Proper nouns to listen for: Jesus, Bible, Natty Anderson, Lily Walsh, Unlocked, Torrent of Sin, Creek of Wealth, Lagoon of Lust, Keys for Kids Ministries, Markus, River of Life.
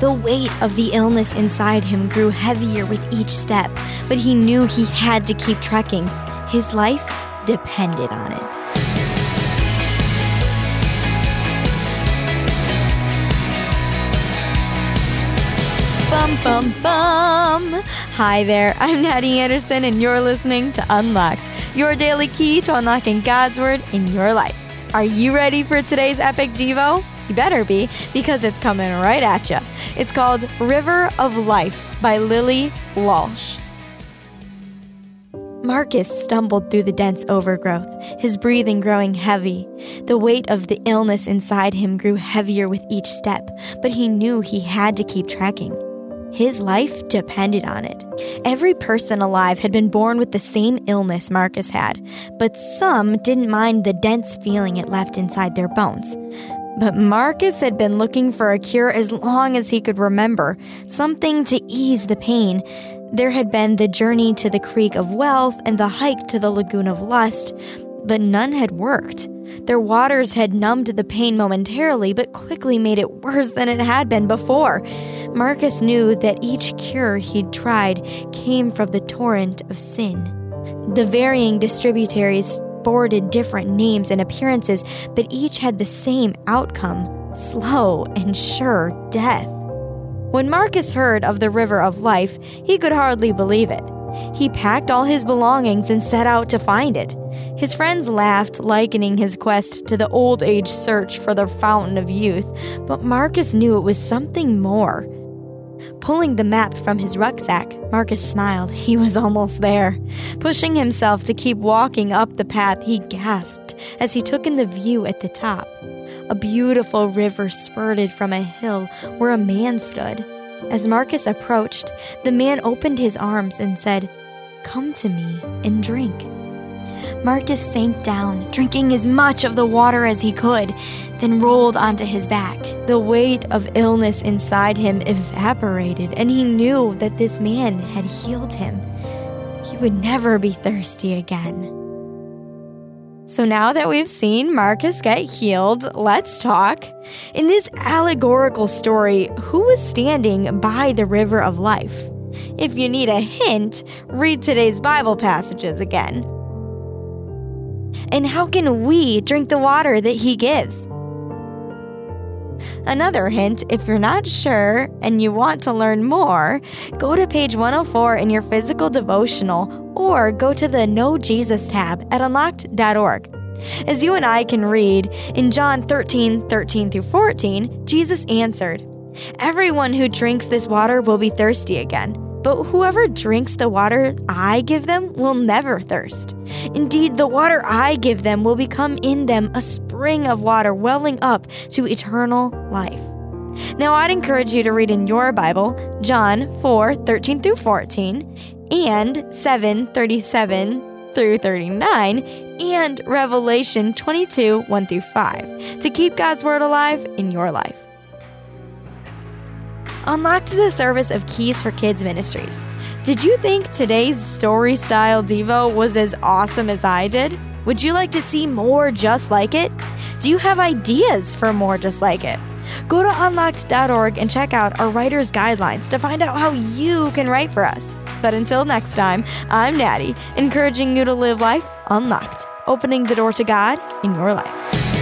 The weight of the illness inside him grew heavier with each step, but he knew he had to keep trekking. His life depended on it. Bum, bum, bum. Hi there, I'm Natty Anderson, and you're listening to Unlocked, your daily key to unlocking God's Word in your life. Are you ready for today's epic Devo? You better be, because it's coming right at you. It's called River of Life by Lily Walsh. Markus stumbled through the dense overgrowth, his breathing growing heavy. The weight of the illness inside him grew heavier with each step, but he knew he had to keep trekking. His life depended on it. Every person alive had been born with the same illness Markus had, but some didn't mind the dense feeling it left inside their bones. But Markus had been looking for a cure as long as he could remember, something to ease the pain. There had been the journey to the Creek of Wealth and the hike to the Lagoon of Lust, but none had worked. Their waters had numbed the pain momentarily, but quickly made it worse than it had been before. Markus knew that each cure he'd tried came from the Torrent of Sin. The varying distributaries sported different names and appearances, but each had the same outcome: slow and sure death. When Markus heard of the River of Life, he could hardly believe it. He packed all his belongings and set out to find it. His friends laughed, likening his quest to the old age search for the fountain of youth, but Markus knew it was something more. Pulling the map from his rucksack, Markus smiled. He was almost there. Pushing himself to keep walking up the path, he gasped as he took in the view at the top. A beautiful river spurted from a hill where a man stood. As Markus approached, the man opened his arms and said, "Come to me and drink." Markus sank down, drinking as much of the water as he could, then rolled onto his back. The weight of illness inside him evaporated, and he knew that this man had healed him. He would never be thirsty again. So now that we've seen Markus get healed, let's talk. In this allegorical story, who was standing by the River of Life? If you need a hint, read today's Bible passages again. And how can we drink the water that he gives? Another hint, if you're not sure and you want to learn more, go to page 104 in your physical devotional or go to the Know Jesus tab at unlocked.org. As you and I can read, in John 13:13-14, Jesus answered, "Everyone who drinks this water will be thirsty again. But whoever drinks the water I give them will never thirst. Indeed, the water I give them will become in them a spring of water welling up to eternal life." Now, I'd encourage you to read in your Bible John 4:13-14 and 7:37-39 and Revelation 22:1-5 to keep God's Word alive in your life. Unlocked is a service of Keys for Kids Ministries. Did you think today's story-style Devo was as awesome as I did? Would you like to see more just like it? Do you have ideas for more just like it? Go to unlocked.org and check out our writer's guidelines to find out how you can write for us. But until next time, I'm Natty, encouraging you to live life unlocked, opening the door to God in your life.